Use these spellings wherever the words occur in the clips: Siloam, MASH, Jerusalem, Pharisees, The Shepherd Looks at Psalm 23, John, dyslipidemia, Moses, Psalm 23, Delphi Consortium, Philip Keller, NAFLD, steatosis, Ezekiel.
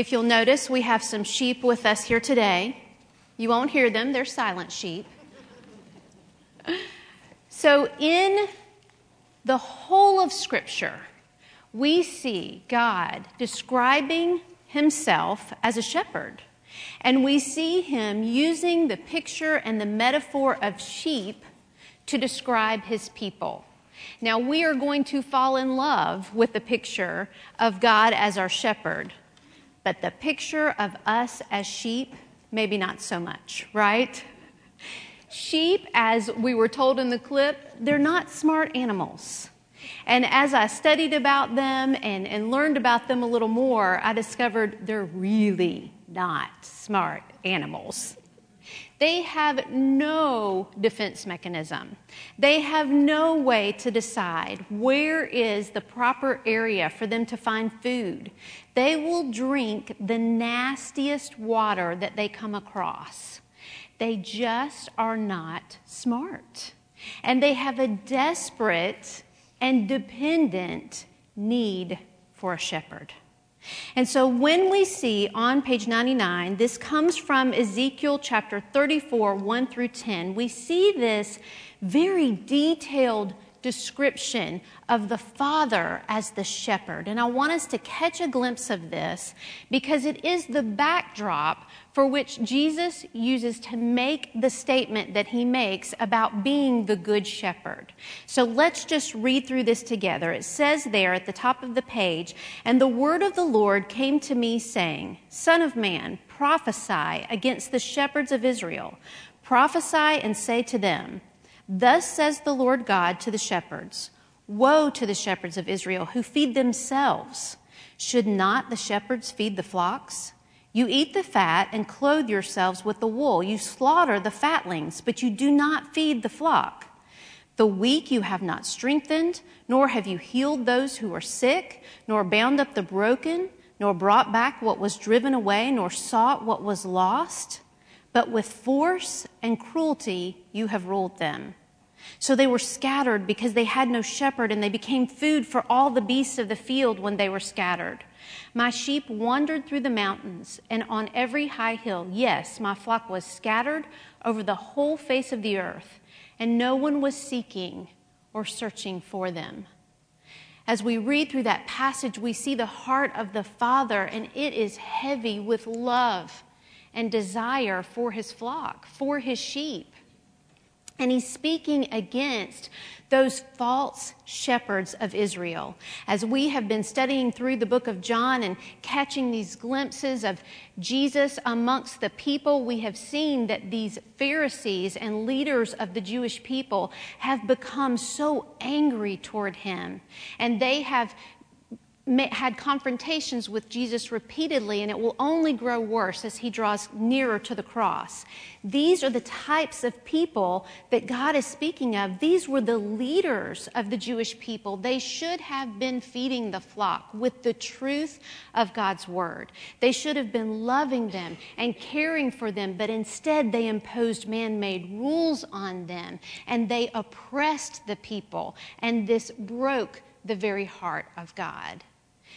If you'll notice, we have some sheep with us here today. You won't hear them. They're silent sheep. So in the whole of Scripture, we see God describing himself as a shepherd. And we see him using the picture and the metaphor of sheep to describe his people. Now, we are going to fall in love with the picture of God as our shepherd, but the picture of us as sheep, maybe not so much, right? Sheep, as we were told in the clip, they're not smart animals. And as I studied about them and learned about them a little more, I discovered they're really not smart animals. They have no defense mechanism. They have no way to decide where is the proper area for them to find food. They will drink the nastiest water that they come across. They just are not smart. And they have a desperate and dependent need for a shepherd. And so when we see on page 99, this comes from Ezekiel chapter 34, 1 through 10, we see this very detailed description of the Father as the shepherd. And I want us to catch a glimpse of this because it is the backdrop for which Jesus uses to make the statement that he makes about being the good shepherd. So let's just read through this together. It says there at the top of the page, "And the word of the Lord came to me, saying, Son of man, prophesy against the shepherds of Israel. Prophesy and say to them, Thus says the Lord God to the shepherds, Woe to the shepherds of Israel who feed themselves. Should not the shepherds feed the flocks? You eat the fat and clothe yourselves with the wool. You slaughter the fatlings, but you do not feed the flock. The weak you have not strengthened, nor have you healed those who are sick, nor bound up the broken, nor brought back what was driven away, nor sought what was lost. But with force and cruelty you have ruled them. So they were scattered because they had no shepherd, and they became food for all the beasts of the field when they were scattered. My sheep wandered through the mountains and on every high hill. Yes, my flock was scattered over the whole face of the earth, and no one was seeking or searching for them." As we read through that passage, we see the heart of the Father, and it is heavy with love and desire for his flock, for his sheep. And he's speaking against those false shepherds of Israel. As we have been studying through the book of John and catching these glimpses of Jesus amongst the people, we have seen that these Pharisees and leaders of the Jewish people have become so angry toward him. And they have had confrontations with Jesus repeatedly, and it will only grow worse as he draws nearer to the cross. These are the types of people that God is speaking of. These were the leaders of the Jewish people. They should have been feeding the flock with the truth of God's word. They should have been loving them and caring for them, but instead they imposed man-made rules on them, and they oppressed the people, and this broke the very heart of God,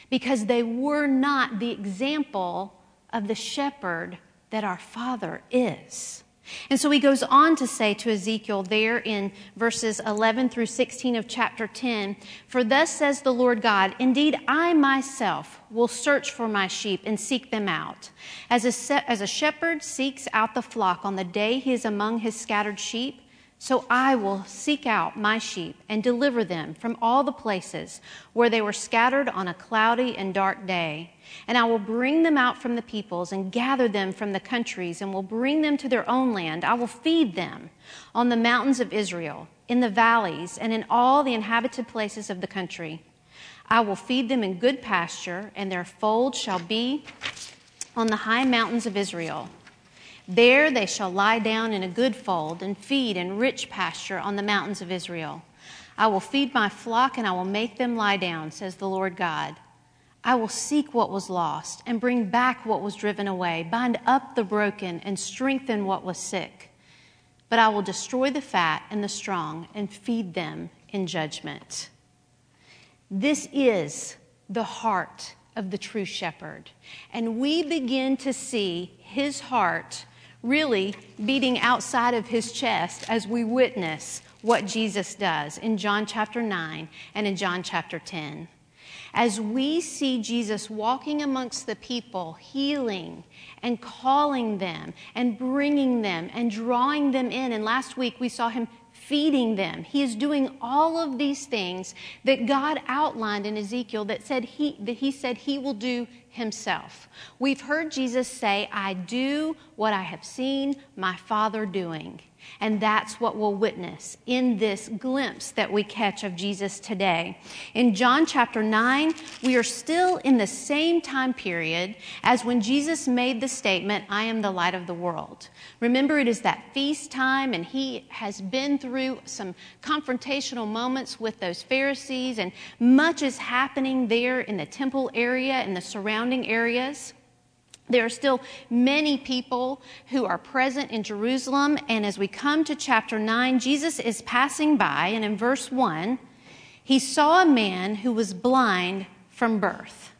because they were not the example of the shepherd that our Father is. And so he goes on to say to Ezekiel there in verses 11 through 16 of chapter 10, "For thus says the Lord God, Indeed, I myself will search for my sheep and seek them out. As a shepherd seeks out the flock on the day he is among his scattered sheep, so I will seek out my sheep and deliver them from all the places where they were scattered on a cloudy and dark day. And I will bring them out from the peoples and gather them from the countries and will bring them to their own land. I will feed them on the mountains of Israel, in the valleys, and in all the inhabited places of the country. I will feed them in good pasture, and their fold shall be on the high mountains of Israel. There they shall lie down in a good fold and feed in rich pasture on the mountains of Israel. I will feed my flock and I will make them lie down, says the Lord God. I will seek what was lost and bring back what was driven away, bind up the broken and strengthen what was sick. But I will destroy the fat and the strong and feed them in judgment." This is the heart of the true shepherd. And we begin to see his heart really beating outside of his chest as we witness what Jesus does in John chapter 9 and in John chapter 10. As we see Jesus walking amongst the people, healing and calling them and bringing them and drawing them in. And last week we saw him feeding them. He is doing all of these things that God outlined in Ezekiel that he said he will do himself. We've heard Jesus say, I do what I have seen my Father doing. And that's what we'll witness in this glimpse that we catch of Jesus today. In John chapter 9, we are still in the same time period as when Jesus made the statement, I am the light of the world. Remember, it is that feast time, and he has been through some confrontational moments with those Pharisees, and much is happening there in the temple area and the surrounding areas. There are still many people who are present in Jerusalem, and as we come to chapter 9, Jesus is passing by, and in verse 1, he saw a man who was blind from birth.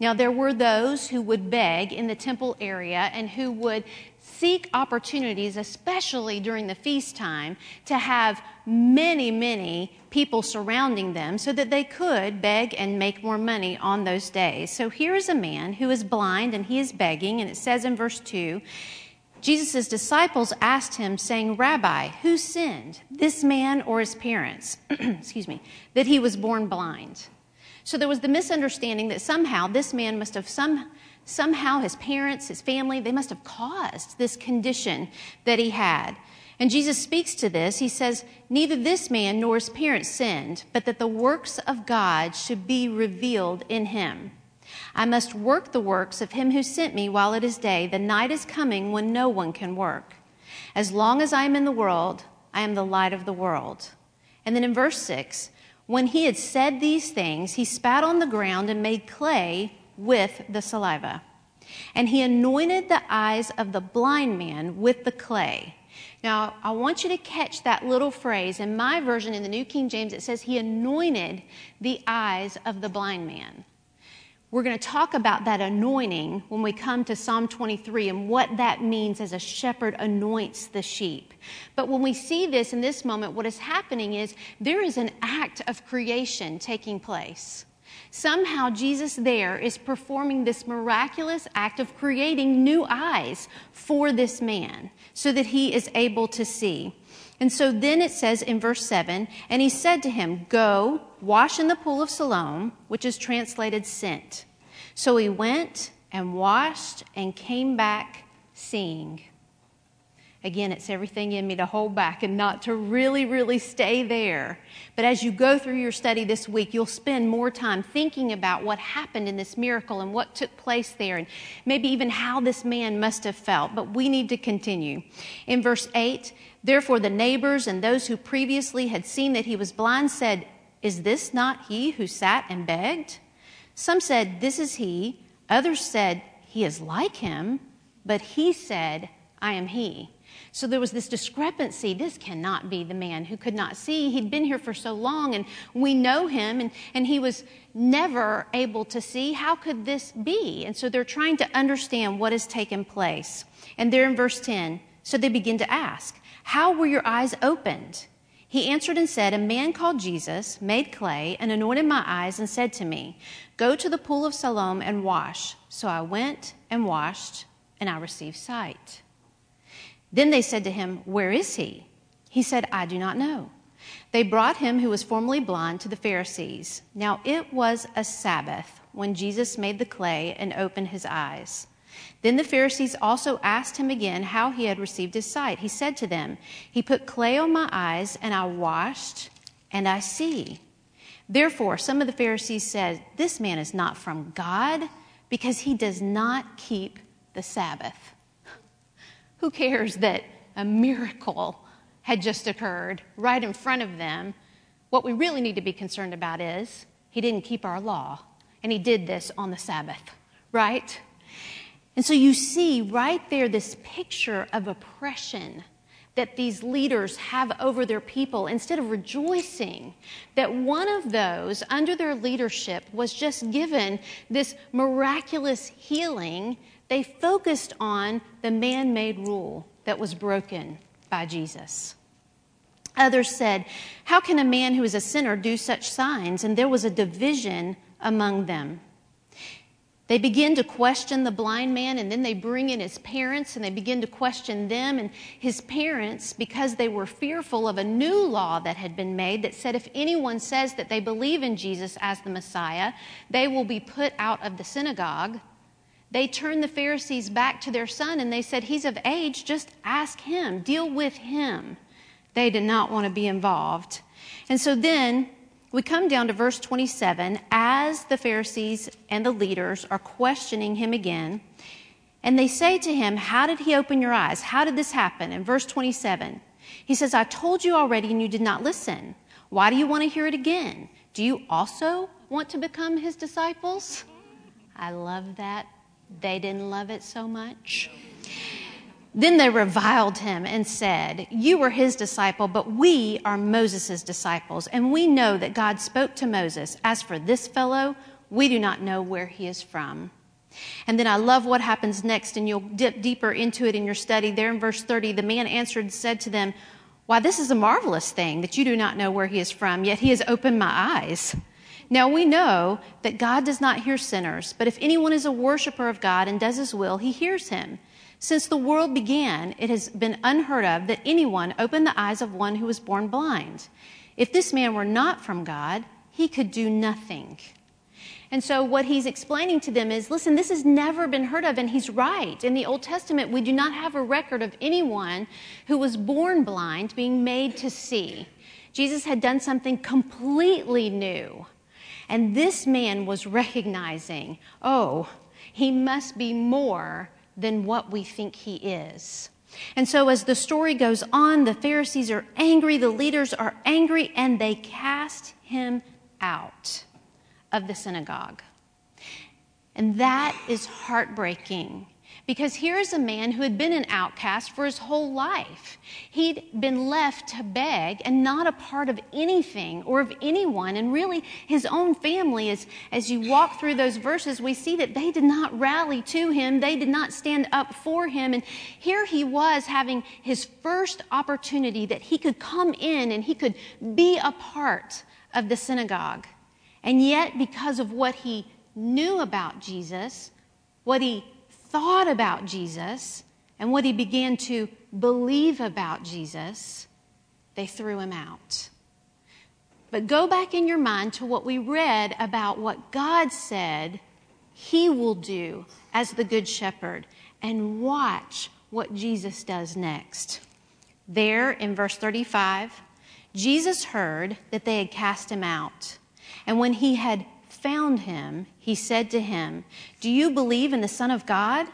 Now, there were those who would beg in the temple area and who would seek opportunities, especially during the feast time, to have many, many people surrounding them so that they could beg and make more money on those days. So here is a man who is blind and he is begging, and it says in verse 2, Jesus' disciples asked him, saying, Rabbi, who sinned, this man or his parents, that he was born blind? So there was the misunderstanding that somehow this man must have somehow his parents, his family, they must have caused this condition that he had. And Jesus speaks to this. He says, neither this man nor his parents sinned, but that the works of God should be revealed in him. I must work the works of him who sent me while it is day. The night is coming when no one can work. As long as I am in the world, I am the light of the world. And then in verse 6, when he had said these things, he spat on the ground and made clay with the saliva. And he anointed the eyes of the blind man with the clay. Now, I want you to catch that little phrase. In my version, in the New King James, it says he anointed the eyes of the blind man. We're going to talk about that anointing when we come to Psalm 23 and what that means as a shepherd anoints the sheep. But when we see this in this moment, what is happening is there is an act of creation taking place. Somehow Jesus there is performing this miraculous act of creating new eyes for this man so that he is able to see. And so then it says in verse 7, and he said to him, go, wash in the pool of Siloam, which is translated sent. So he went and washed and came back seeing. Again, it's everything in me to hold back and not to really, really stay there. But as you go through your study this week, you'll spend more time thinking about what happened in this miracle and what took place there, and maybe even how this man must have felt. But we need to continue. In verse 8, therefore the neighbors and those who previously had seen that he was blind said, is this not he who sat and begged? Some said, this is he. Others said, he is like him. But he said, I am he. So there was this discrepancy. This cannot be the man who could not see. He'd been here for so long, and we know him, and he was never able to see. How could this be? And so they're trying to understand what has taken place. And there in verse 10, so they begin to ask, how were your eyes opened? He answered and said, a man called Jesus made clay and anointed my eyes and said to me, go to the pool of Siloam and wash. So I went and washed, and I received sight. Then they said to him, where is he? He said, I do not know. They brought him who was formerly blind to the Pharisees. Now it was a Sabbath when Jesus made the clay and opened his eyes. Then the Pharisees also asked him again how he had received his sight. He said to them, he put clay on my eyes, and I washed, and I see. Therefore, some of the Pharisees said, this man is not from God, because he does not keep the Sabbath. Who cares that a miracle had just occurred right in front of them? What we really need to be concerned about is he didn't keep our law, and he did this on the Sabbath, right? And so you see right there this picture of oppression that these leaders have over their people, instead of rejoicing that one of those under their leadership was just given this miraculous healing, they focused on the man-made rule that was broken by Jesus. Others said, "How can a man who is a sinner do such signs?" And there was a division among them. They begin to question the blind man, and then they bring in his parents, and they begin to question them. And his parents, because they were fearful of a new law that had been made that said if anyone says that they believe in Jesus as the Messiah, they will be put out of the synagogue. They turned the Pharisees back to their son, and they said, "He's of age, just ask him, deal with him." They did not want to be involved. And so then we come down to verse 27, as the Pharisees and the leaders are questioning him again, and they say to him, "How did he open your eyes? How did this happen?" In verse 27, he says, "I told you already and you did not listen. Why do you want to hear it again? Do you also want to become his disciples?" I love that. They didn't love it so much. Then they reviled him and said, "You were his disciple, but we are Moses' disciples, and we know that God spoke to Moses. As for this fellow, we do not know where he is from." And then I love what happens next, and you'll dip deeper into it in your study. There in verse 30, the man answered and said to them, "Why, this is a marvelous thing that you do not know where he is from, yet he has opened my eyes. Now we know that God does not hear sinners, but if anyone is a worshiper of God and does his will, he hears him. Since the world began, it has been unheard of that anyone opened the eyes of one who was born blind. If this man were not from God, he could do nothing." And so what he's explaining to them is, listen, this has never been heard of, and he's right. In the Old Testament, we do not have a record of anyone who was born blind being made to see. Jesus had done something completely new. And this man was recognizing, oh, he must be more than what we think he is. And so as the story goes on, the Pharisees are angry, the leaders are angry, and they cast him out of the synagogue. And that is heartbreaking, because here is a man who had been an outcast for his whole life. He'd been left to beg and not a part of anything or of anyone, and really his own family. As you walk through those verses, we see that they did not rally to him. They did not stand up for him. And here he was having his first opportunity that he could come in and he could be a part of the synagogue. And yet, because of what he knew about Jesus, what he thought about Jesus, and what he began to believe about Jesus, they threw him out. But go back in your mind to what we read about what God said he will do as the Good Shepherd, and watch what Jesus does next. There in verse 35, Jesus heard that they had cast him out, and when he had found him, he said to him, "Do you believe in the Son of God?"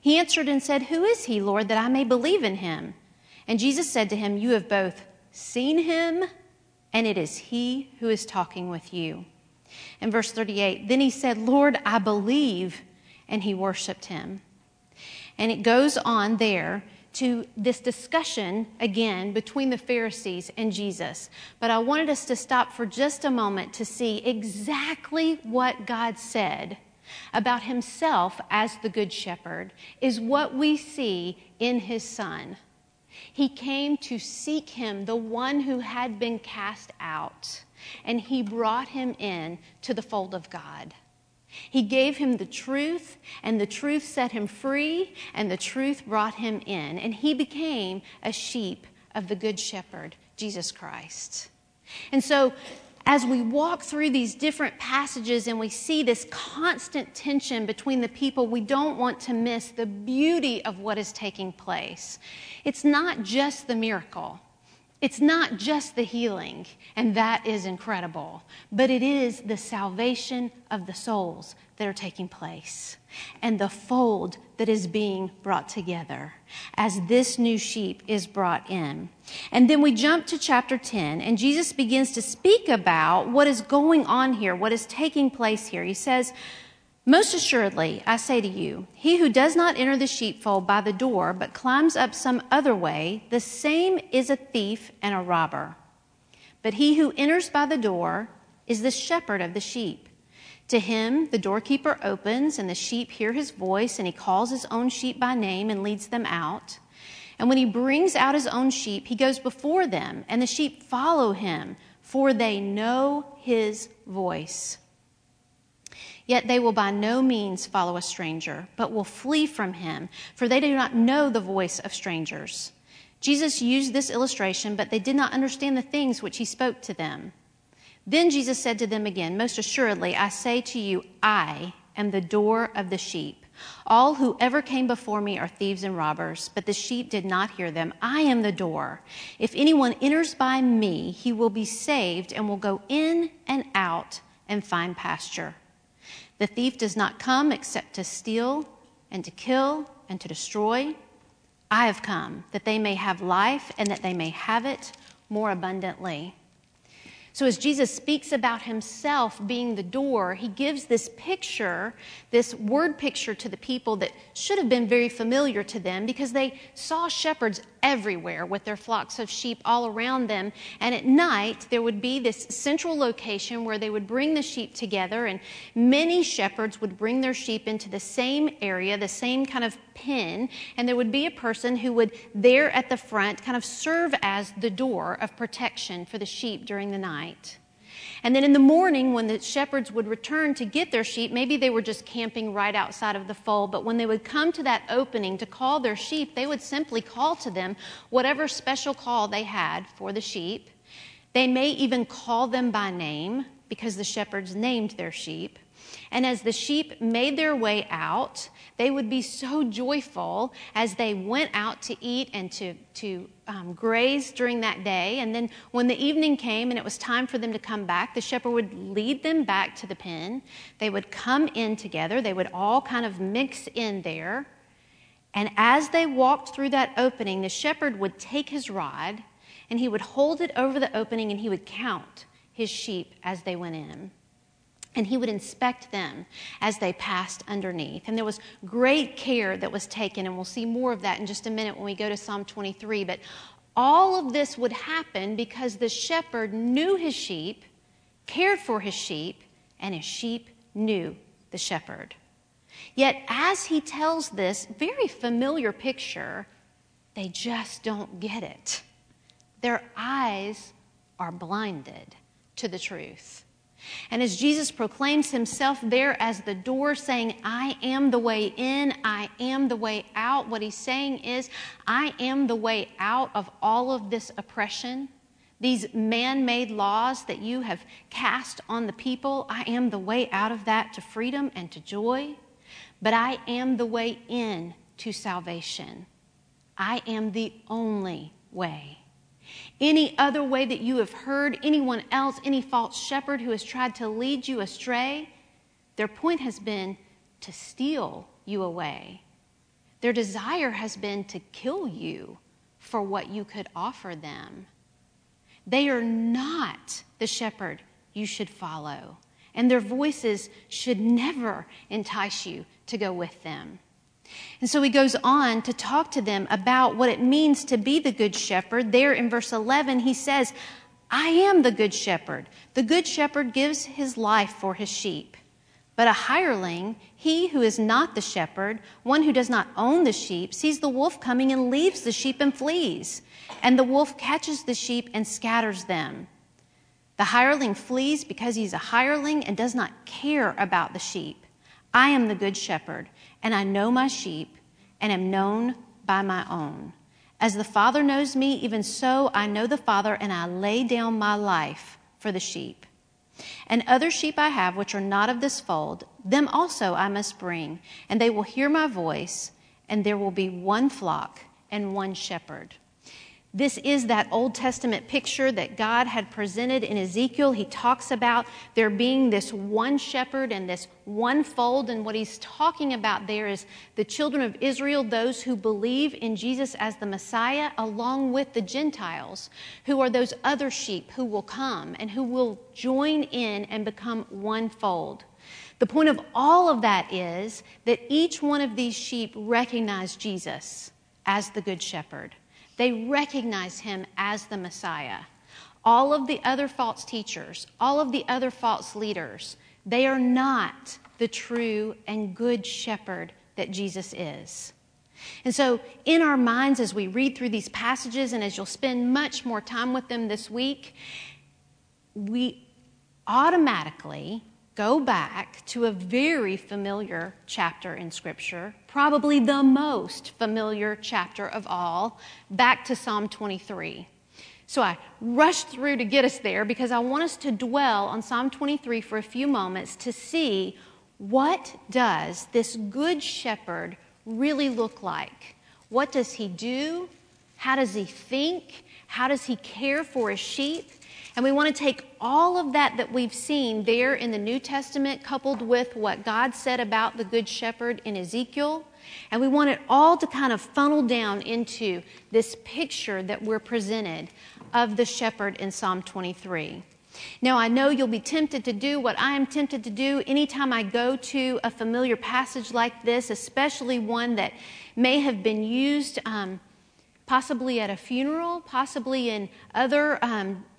He answered and said, "Who is he, Lord, that I may believe in him?" And Jesus said to him, "You have both seen him, and it is he who is talking with you." In verse 38, then he said, "Lord, I believe," and he worshiped him. And it goes on there to this discussion again between the Pharisees and Jesus. But I wanted us to stop for just a moment to see exactly what God said about himself as the Good Shepherd is what we see in his Son. He came to seek him, the one who had been cast out, and he brought him in to the fold of God. He gave him the truth, and the truth set him free, and the truth brought him in, and he became a sheep of the Good Shepherd, Jesus Christ. And so as we walk through these different passages and we see this constant tension between the people, we don't want to miss the beauty of what is taking place. It's not just the miracle. It's not just the healing, and that is incredible, but it is the salvation of the souls that are taking place and the fold that is being brought together as this new sheep is brought in. And then we jump to chapter 10, and Jesus begins to speak about what is going on here, what is taking place here. He says, Most assuredly, I say to you, he who does not enter the sheepfold by the door, but climbs up some other way, the same is a thief and a robber. But he who enters by the door is the shepherd of the sheep. To him the doorkeeper opens, and the sheep hear his voice, and he calls his own sheep by name and leads them out. And when he brings out his own sheep, he goes before them, and the sheep follow him, for they know his voice. Yet they will by no means follow a stranger, but will flee from him, for they do not know the voice of strangers. Jesus used this illustration, but they did not understand the things which he spoke to them. Then Jesus said to them again, Most assuredly, I say to you, I am the door of the sheep. All who ever came before me are thieves and robbers, but the sheep did not hear them. I am the door. If anyone enters by me, he will be saved and will go in and out and find pasture. The thief does not come except to steal and to kill and to destroy. I have come that they may have life and that they may have it more abundantly. So as Jesus speaks about himself being the door, he gives this picture, this word picture to the people that should have been very familiar to them because they saw shepherds everywhere with their flocks of sheep all around them. And at night, there would be this central location where they would bring the sheep together, and many shepherds would bring their sheep into the same area, the same kind of pen, and there would be a person who would there at the front kind of serve as the door of protection for the sheep during the night. And then in the morning, when the shepherds would return to get their sheep, maybe they were just camping right outside of the fold, but when they would come to that opening to call their sheep, they would simply call to them whatever special call they had for the sheep. They may even call them by name because the shepherds named their sheep. And as the sheep made their way out, they would be so joyful as they went out to eat and to graze during that day. And then when the evening came and it was time for them to come back, the shepherd would lead them back to the pen. They would come in together. They would all kind of mix in there. And as they walked through that opening, the shepherd would take his rod and he would hold it over the opening and he would count his sheep as they went in. And he would inspect them as they passed underneath. And there was great care that was taken, and we'll see more of that in just a minute when we go to Psalm 23. But all of this would happen because the shepherd knew his sheep, cared for his sheep, and his sheep knew the shepherd. Yet as he tells this very familiar picture, they just don't get it. Their eyes are blinded to the truth. And as Jesus proclaims himself there as the door, saying, I am the way in, I am the way out, what he's saying is, I am the way out of all of this oppression, these man-made laws that you have cast on the people. I am the way out of that to freedom and to joy, but I am the way in to salvation. I am the only way. Any other way that you have heard, anyone else, any false shepherd who has tried to lead you astray, their point has been to steal you away. Their desire has been to kill you for what you could offer them. They are not the shepherd you should follow, and their voices should never entice you to go with them. And so he goes on to talk to them about what it means to be the good shepherd. There in verse 11, he says, I am the good shepherd. The good shepherd gives his life for his sheep. But a hireling, he who is not the shepherd, one who does not own the sheep, sees the wolf coming and leaves the sheep and flees. And the wolf catches the sheep and scatters them. The hireling flees because he's a hireling and does not care about the sheep. I am the good shepherd, and I know my sheep, and am known by my own. As the Father knows me, even so I know the Father, and I lay down my life for the sheep. And other sheep I have which are not of this fold, them also I must bring, and they will hear my voice, and there will be one flock and one shepherd. This is that Old Testament picture that God had presented in Ezekiel. He talks about there being this one shepherd and this one fold. And what he's talking about there is the children of Israel, those who believe in Jesus as the Messiah, along with the Gentiles, who are those other sheep who will come and who will join in and become one fold. The point of all of that is that each one of these sheep recognized Jesus as the Good Shepherd. They recognized him as the Messiah. All of the other false teachers, all of the other false leaders, they are not the true and good shepherd that Jesus is. And so in our minds, as we read through these passages, and as you'll spend much more time with them this week, we automatically go back to a very familiar chapter in Scripture, probably the most familiar chapter of all, back to Psalm 23. So I rushed through to get us there because I want us to dwell on Psalm 23 for a few moments to see, what does this Good Shepherd really look like? What does he do? How does he think? How does he care for his sheep? And we want to take all of that we've seen there in the New Testament, coupled with what God said about the Good Shepherd in Ezekiel, and we want it all to kind of funnel down into this picture that we're presented of the shepherd in Psalm 23. Now, I know you'll be tempted to do what I am tempted to do anytime I go to a familiar passage like this, especially one that may have been used possibly at a funeral, possibly in other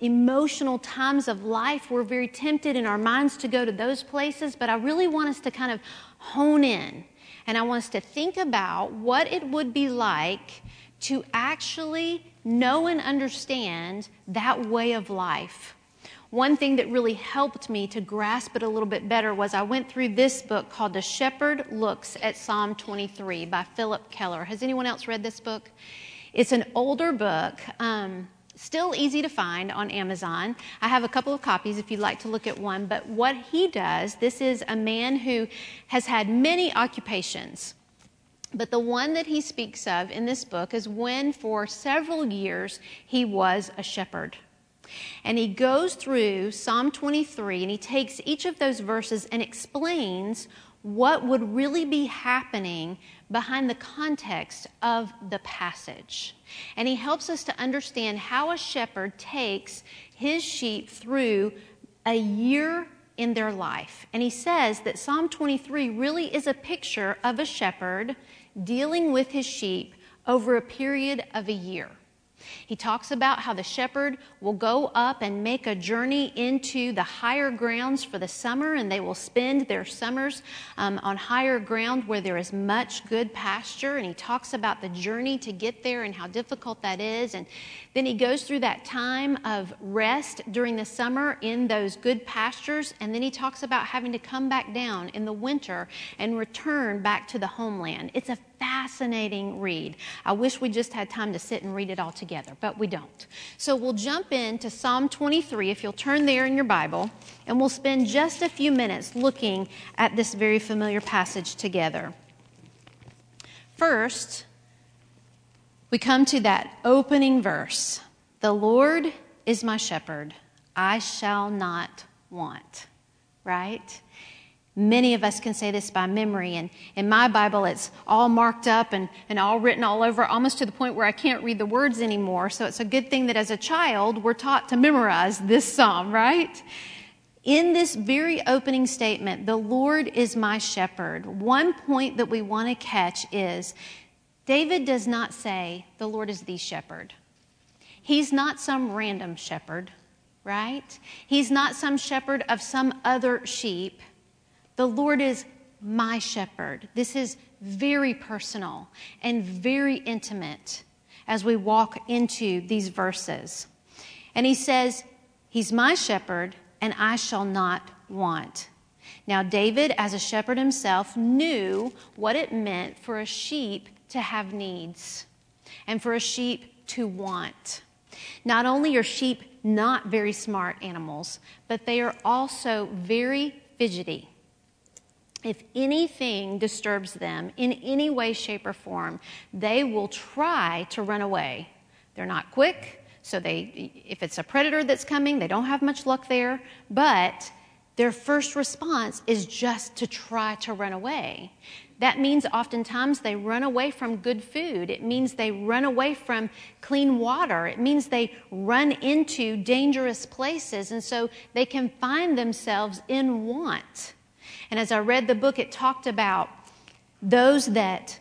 emotional times of life. We're very tempted in our minds to go to those places, but I really want us to kind of hone in, and I want us to think about what it would be like to actually know and understand that way of life. One thing that really helped me to grasp it a little bit better was I went through this book called The Shepherd Looks at Psalm 23 by Philip Keller. Has anyone else read this book? It's an older book, still easy to find on Amazon. I have a couple of copies if you'd like to look at one. But what he does, this is a man who has had many occupations. But the one that he speaks of in this book is when for several years he was a shepherd. And he goes through Psalm 23, and he takes each of those verses and explains what would really be happening behind the context of the passage. And he helps us to understand how a shepherd takes his sheep through a year in their life. And he says that Psalm 23 really is a picture of a shepherd dealing with his sheep over a period of a year. He talks about how the shepherd will go up and make a journey into the higher grounds for the summer, and they will spend their summers on higher ground where there is much good pasture. And he talks about the journey to get there and how difficult that is. And then he goes through that time of rest during the summer in those good pastures, and then he talks about having to come back down in the winter and return back to the homeland. It's a fascinating read. I wish we just had time to sit and read it all together, but we don't. So we'll jump into Psalm 23, if you'll turn there in your Bible, and we'll spend just a few minutes looking at this very familiar passage together. First, we come to that opening verse. The Lord is my shepherd, I shall not want, right? Many of us can say this by memory, and in my Bible it's all marked up and all written all over, almost to the point where I can't read the words anymore. So it's a good thing that as a child we're taught to memorize this psalm, right? In this very opening statement, the Lord is my shepherd, one point that we want to catch is David does not say the Lord is the shepherd. He's not some random shepherd, right? He's not some shepherd of some other sheep. The Lord is my shepherd. This is very personal and very intimate as we walk into these verses. And he says, he's my shepherd and I shall not want. Now, David, as a shepherd himself, knew what it meant for a sheep to have needs and for a sheep to want. Not only are sheep not very smart animals, but they are also very fidgety. If anything disturbs them in any way, shape, or form, they will try to run away. They're not quick, so if it's a predator that's coming, they don't have much luck there, but their first response is just to try to run away. That means oftentimes they run away from good food. It means they run away from clean water. It means they run into dangerous places, and so they can find themselves in want. And as I read the book, it talked about those that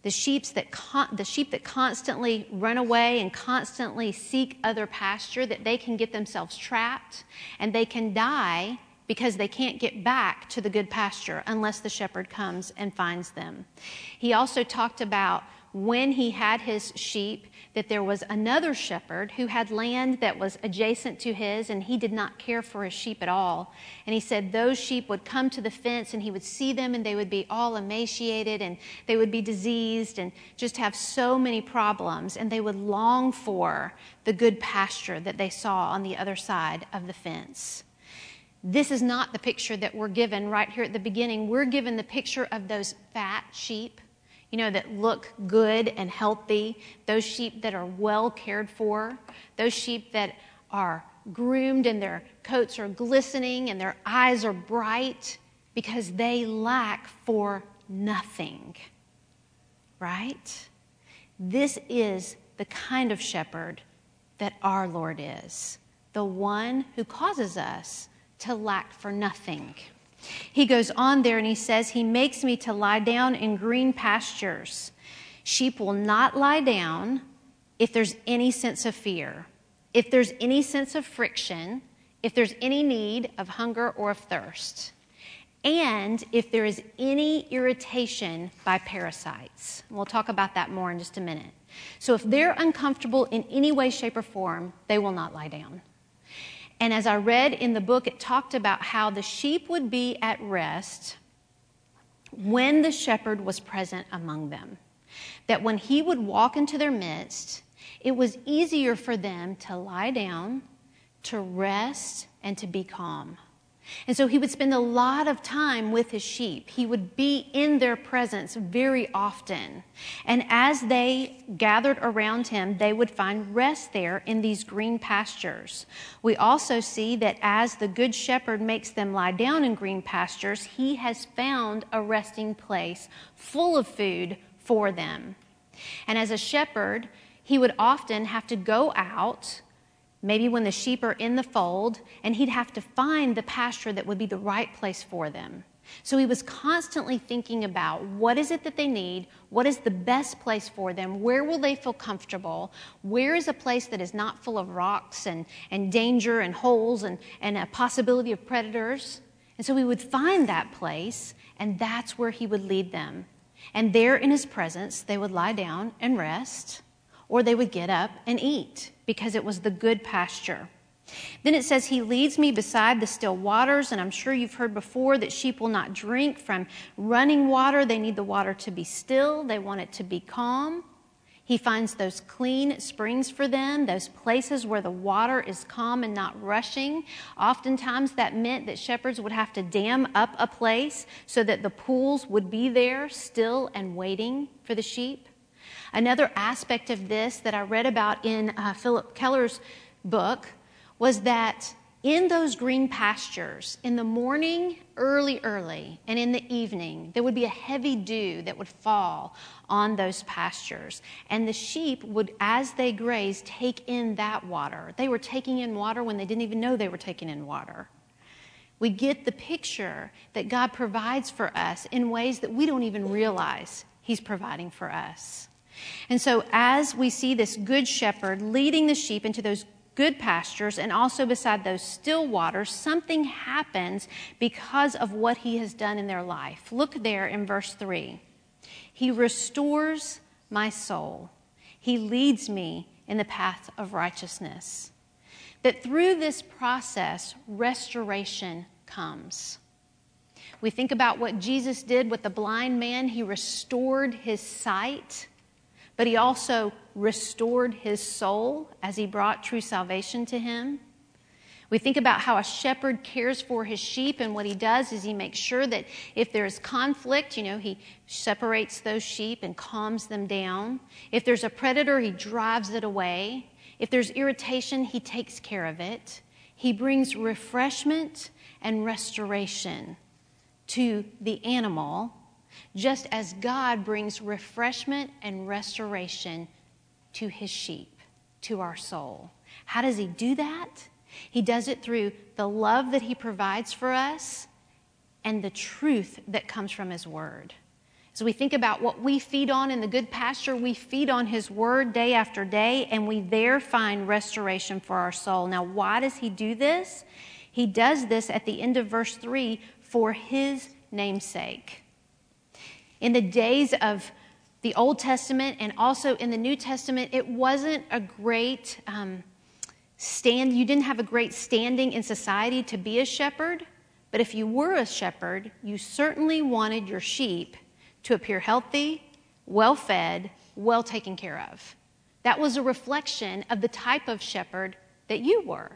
the sheep that constantly run away and constantly seek other pasture, that they can get themselves trapped and they can die because they can't get back to the good pasture unless the shepherd comes and finds them. He also talked about when he had his sheep, that there was another shepherd who had land that was adjacent to his, and he did not care for his sheep at all. And he said those sheep would come to the fence, and he would see them, and they would be all emaciated, and they would be diseased, and just have so many problems, and they would long for the good pasture that they saw on the other side of the fence. This is not the picture that we're given right here at the beginning. We're given the picture of those fat sheep, you know, that look good and healthy, those sheep that are well cared for, those sheep that are groomed and their coats are glistening and their eyes are bright because they lack for nothing, right? This is the kind of shepherd that our Lord is, the one who causes us to lack for nothing. He goes on there and he says, he makes me to lie down in green pastures. Sheep will not lie down if there's any sense of fear, if there's any sense of friction, if there's any need of hunger or of thirst, and if there is any irritation by parasites. We'll talk about that more in just a minute. So if they're uncomfortable in any way, shape, or form, they will not lie down. And as I read in the book, it talked about how the sheep would be at rest when the shepherd was present among them. That when he would walk into their midst, it was easier for them to lie down, to rest, and to be calm. And so he would spend a lot of time with his sheep. He would be in their presence very often. And as they gathered around him, they would find rest there in these green pastures. We also see that as the good shepherd makes them lie down in green pastures, he has found a resting place full of food for them. And as a shepherd, he would often have to go out, maybe when the sheep are in the fold, and he'd have to find the pasture that would be the right place for them. So he was constantly thinking about what is it that they need, what is the best place for them, where will they feel comfortable, where is a place that is not full of rocks and danger and holes and a possibility of predators. And so he would find that place, and that's where he would lead them. And there in his presence, they would lie down and rest, or they would get up and eat, because it was the good pasture. Then it says, he leads me beside the still waters, and I'm sure you've heard before that sheep will not drink from running water. They need the water to be still. They want it to be calm. He finds those clean springs for them, those places where the water is calm and not rushing. Oftentimes that meant that shepherds would have to dam up a place so that the pools would be there still and waiting for the sheep. Another aspect of this that I read about in Philip Keller's book was that in those green pastures, in the morning, early, and in the evening, there would be a heavy dew that would fall on those pastures. And the sheep would, as they grazed, take in that water. They were taking in water when they didn't even know they were taking in water. We get the picture that God provides for us in ways that we don't even realize He's providing for us. And so as we see this good shepherd leading the sheep into those good pastures and also beside those still waters, something happens because of what he has done in their life. Look there in verse 3. He restores my soul. He leads me in the path of righteousness. That through this process, restoration comes. We think about what Jesus did with the blind man. He restored his sight, but he also restored his soul as he brought true salvation to him. We think about how a shepherd cares for his sheep, and what he does is he makes sure that if there is conflict, you know, he separates those sheep and calms them down. If there's a predator, he drives it away. If there's irritation, he takes care of it. He brings refreshment and restoration to the animal, just as God brings refreshment and restoration to his sheep, to our soul. How does he do that? He does it through the love that he provides for us and the truth that comes from His Word. So we think about what we feed on in the good pasture. We feed on His Word day after day, and we there find restoration for our soul. Now, why does He do this? He does this at the end of verse 3 for His name's sake. In the days of the Old Testament and also in the New Testament, it wasn't a great you didn't have a great standing in society to be a shepherd. But if you were a shepherd, you certainly wanted your sheep to appear healthy, well-fed, well taken care of. That was a reflection of the type of shepherd that you were.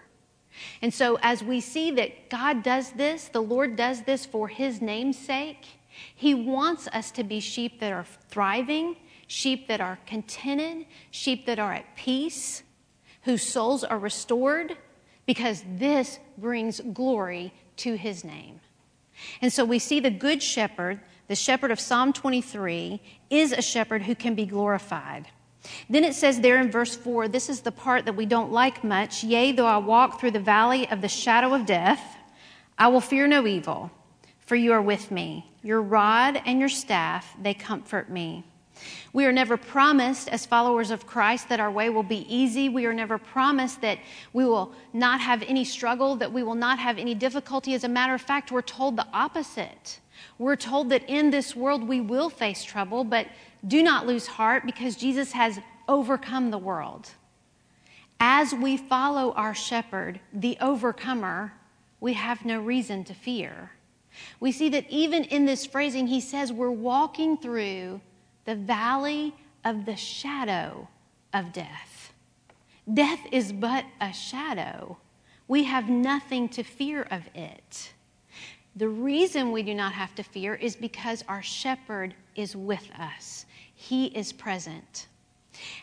And so as we see that God does this, the Lord does this for His name's sake, He wants us to be sheep that are thriving, sheep that are contented, sheep that are at peace, whose souls are restored, because this brings glory to His name. And so we see the good shepherd, the shepherd of Psalm 23, is a shepherd who can be glorified. Then it says there in verse 4, this is the part that we don't like much, "Yea, though I walk through the valley of the shadow of death, I will fear no evil, for you are with me. Your rod and your staff, they comfort me." We are never promised as followers of Christ that our way will be easy. We are never promised that we will not have any struggle, that we will not have any difficulty. As a matter of fact, we're told the opposite. We're told that in this world we will face trouble, but do not lose heart because Jesus has overcome the world. As we follow our shepherd, the overcomer, we have no reason to fear. We see that even in this phrasing, He says we're walking through the valley of the shadow of death. Death is but a shadow. We have nothing to fear of it. The reason we do not have to fear is because our shepherd is with us. He is present.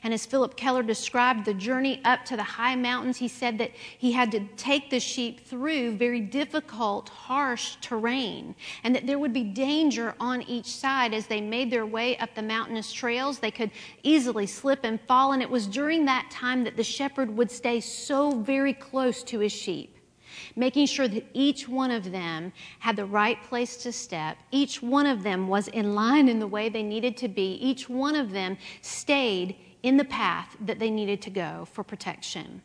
And as Philip Keller described the journey up to the high mountains, he said that he had to take the sheep through very difficult, harsh terrain, and that there would be danger on each side as they made their way up the mountainous trails. They could easily slip and fall, and it was during that time that the shepherd would stay so very close to his sheep, making sure that each one of them had the right place to step, each one of them was in line in the way they needed to be, each one of them stayed in the path that they needed to go for protection.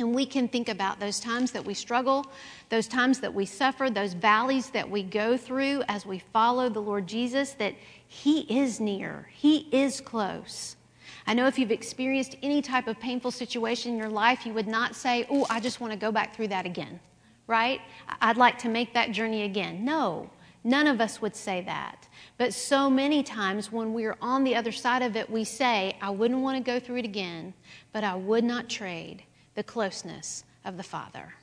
And we can think about those times that we struggle, those times that we suffer, those valleys that we go through as we follow the Lord Jesus, that He is near, He is close. I know if you've experienced any type of painful situation in your life, you would not say, "Oh, I just want to go back through that again," right? I'd like to make that journey again. No, none of us would say that. But so many times when we're on the other side of it, we say, "I wouldn't want to go through it again, but I would not trade the closeness of the Father,"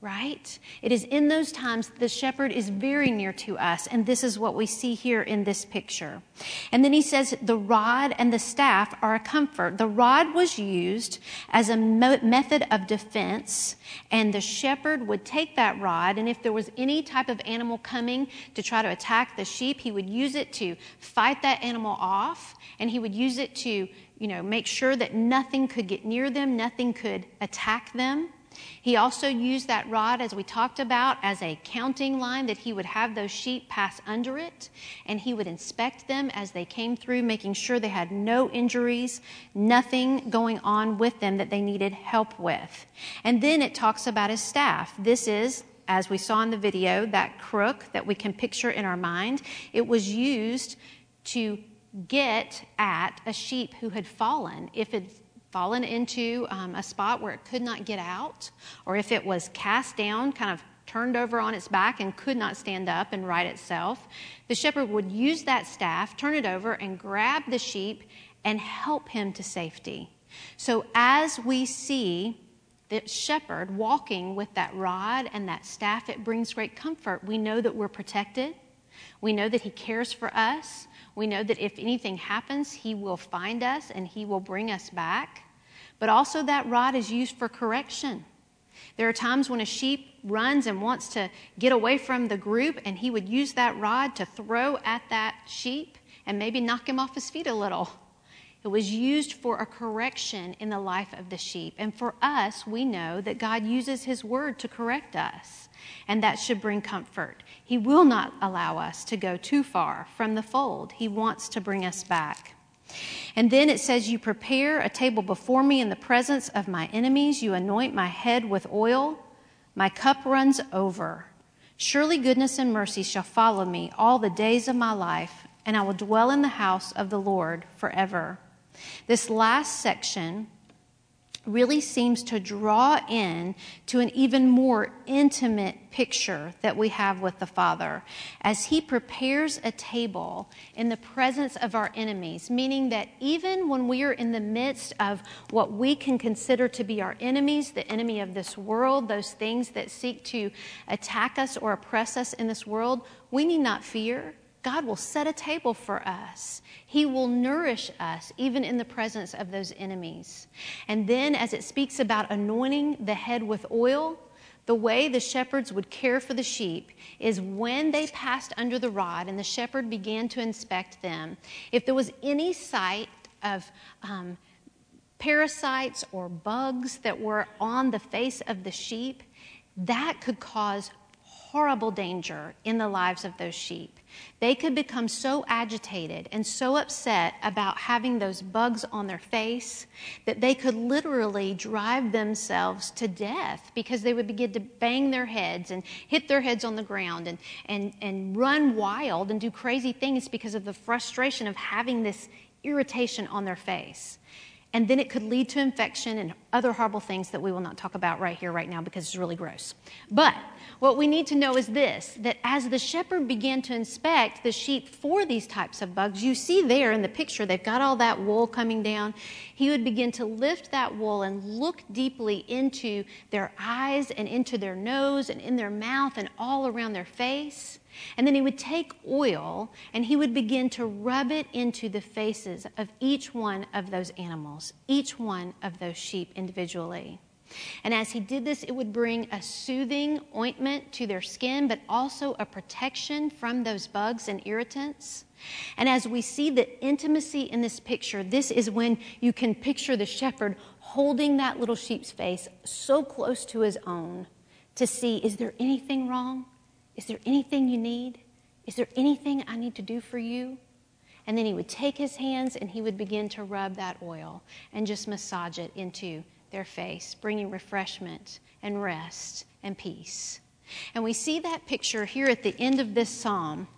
right? It is in those times the shepherd is very near to us, and this is what we see here in this picture. And then he says the rod and the staff are a comfort. The rod was used as a method of defense, and the shepherd would take that rod, and if there was any type of animal coming to try to attack the sheep, he would use it to fight that animal off, and he would use it to, make sure that nothing could get near them, nothing could attack them. He also used that rod, as we talked about, as a counting line that he would have those sheep pass under it, and he would inspect them as they came through, making sure they had no injuries, nothing going on with them that they needed help with. And then it talks about his staff. This is, as we saw in the video, that crook that we can picture in our mind. It was used to get at a sheep who had fallen, if it fallen into a spot where it could not get out, or if it was cast down, kind of turned over on its back and could not stand up and right itself. The shepherd would use that staff, turn it over, and grab the sheep and help him to safety. So as we see the shepherd walking with that rod and that staff, it brings great comfort. We know that we're protected. We know that he cares for us. We know that if anything happens, he will find us and he will bring us back. But also that rod is used for correction. There are times when a sheep runs and wants to get away from the group, and he would use that rod to throw at that sheep and maybe knock him off his feet a little. It was used for a correction in the life of the sheep. And for us, we know that God uses his word to correct us, and that should bring comfort. He will not allow us to go too far from the fold. He wants to bring us back. And then it says, you prepare a table before me in the presence of my enemies. You anoint my head with oil. My cup runs over. Surely goodness and mercy shall follow me all the days of my life, and I will dwell in the house of the Lord forever. This last section really seems to draw in to an even more intimate picture that we have with the Father as he prepares a table in the presence of our enemies, meaning that even when we are in the midst of what we can consider to be our enemies, the enemy of this world, those things that seek to attack us or oppress us in this world, we need not fear. God will set a table for us. He will nourish us even in the presence of those enemies. And then as it speaks about anointing the head with oil, the way the shepherds would care for the sheep is when they passed under the rod and the shepherd began to inspect them, if there was any sight of parasites or bugs that were on the face of the sheep, that could cause horrible danger in the lives of those sheep. They could become so agitated and so upset about having those bugs on their face that they could literally drive themselves to death because they would begin to bang their heads and hit their heads on the ground and run wild and do crazy things because of the frustration of having this irritation on their face. And then it could lead to infection and other horrible things that we will not talk about right here, right now, because it's really gross. But what we need to know is this, that as the shepherd began to inspect the sheep for these types of bugs, you see there in the picture, they've got all that wool coming down. He would begin to lift that wool and look deeply into their eyes and into their nose and in their mouth and all around their face. And then he would take oil and he would begin to rub it into the faces of each one of those animals, each one of those sheep individually. And as he did this, it would bring a soothing ointment to their skin, but also a protection from those bugs and irritants. And as we see the intimacy in this picture, this is when you can picture the shepherd holding that little sheep's face so close to his own to see, is there anything wrong? Is there anything you need? Is there anything I need to do for you? And then he would take his hands and he would begin to rub that oil and just massage it into their face, bringing refreshment and rest and peace. And we see that picture here at the end of this psalm.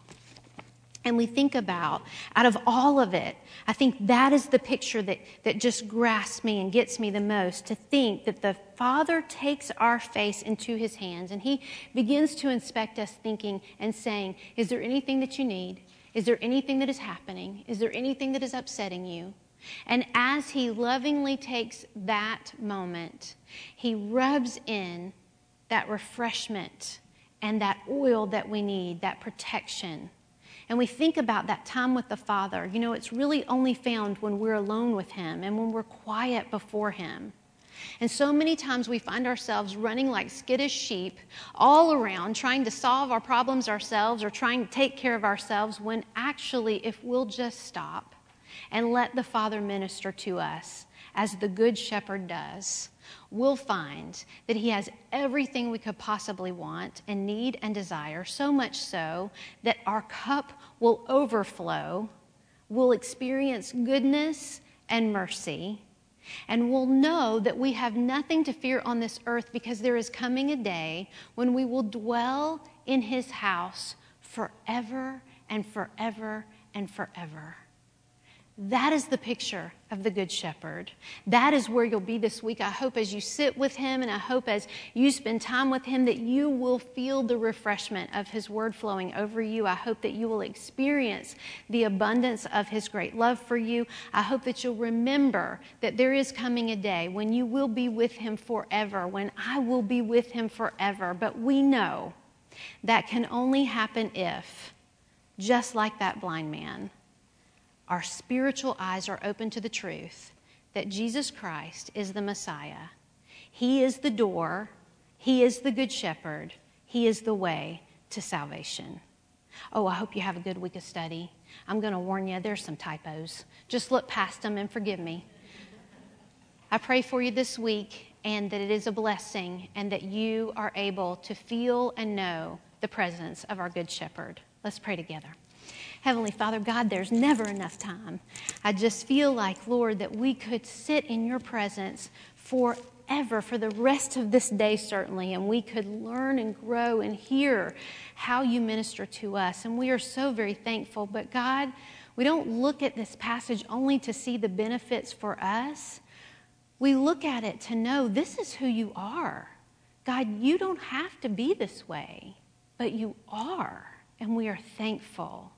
And we think about, out of all of it, I think that is the picture that just grasps me and gets me the most, to think that the Father takes our face into his hands and he begins to inspect us, thinking and saying, is there anything that you need? Is there anything that is happening? Is there anything that is upsetting you? And as he lovingly takes that moment, he rubs in that refreshment and that oil that we need, that protection. And we think about that time with the Father. You know, it's really only found when we're alone with him and when we're quiet before him. And so many times we find ourselves running like skittish sheep all around, trying to solve our problems ourselves or trying to take care of ourselves, when actually, if we'll just stop and let the Father minister to us as the Good Shepherd does, we'll find that he has everything we could possibly want and need and desire, so much so that our cup will overflow, we'll experience goodness and mercy, and we'll know that we have nothing to fear on this earth, because there is coming a day when we will dwell in his house forever and forever and forever. That is the picture of the Good Shepherd. That is where you'll be this week. I hope as you sit with him and I hope as you spend time with him that you will feel the refreshment of his word flowing over you. I hope that you will experience the abundance of his great love for you. I hope that you'll remember that there is coming a day when you will be with him forever, when I will be with him forever. But we know that can only happen if, just like that blind man, our spiritual eyes are open to the truth that Jesus Christ is the Messiah. He is the door. He is the Good Shepherd. He is the way to salvation. Oh, I hope you have a good week of study. I'm going to warn you, there's some typos. Just look past them and forgive me. I pray for you this week and that it is a blessing and that you are able to feel and know the presence of our Good Shepherd. Let's pray together. Heavenly Father, God, there's never enough time. I just feel like, Lord, that we could sit in your presence forever, for the rest of this day certainly, and we could learn and grow and hear how you minister to us. And we are so very thankful. But God, we don't look at this passage only to see the benefits for us. We look at it to know this is who you are. God, you don't have to be this way, but you are, and we are thankful.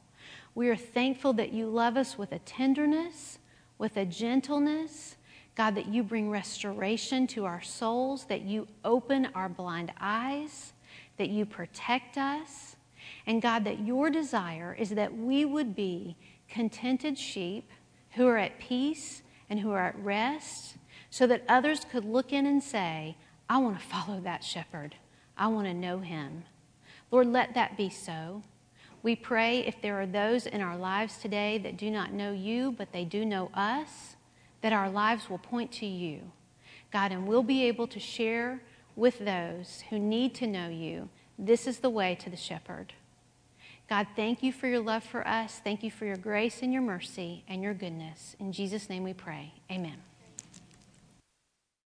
We are thankful that you love us with a tenderness, with a gentleness. God, that you bring restoration to our souls, that you open our blind eyes, that you protect us. And God, that your desire is that we would be contented sheep who are at peace and who are at rest, so that others could look in and say, I want to follow that shepherd. I want to know him. Lord, let that be so. We pray if there are those in our lives today that do not know you, but they do know us, that our lives will point to you, God, and we'll be able to share with those who need to know you. This is the way to the shepherd. God, thank you for your love for us. Thank you for your grace and your mercy and your goodness. In Jesus' name we pray. Amen.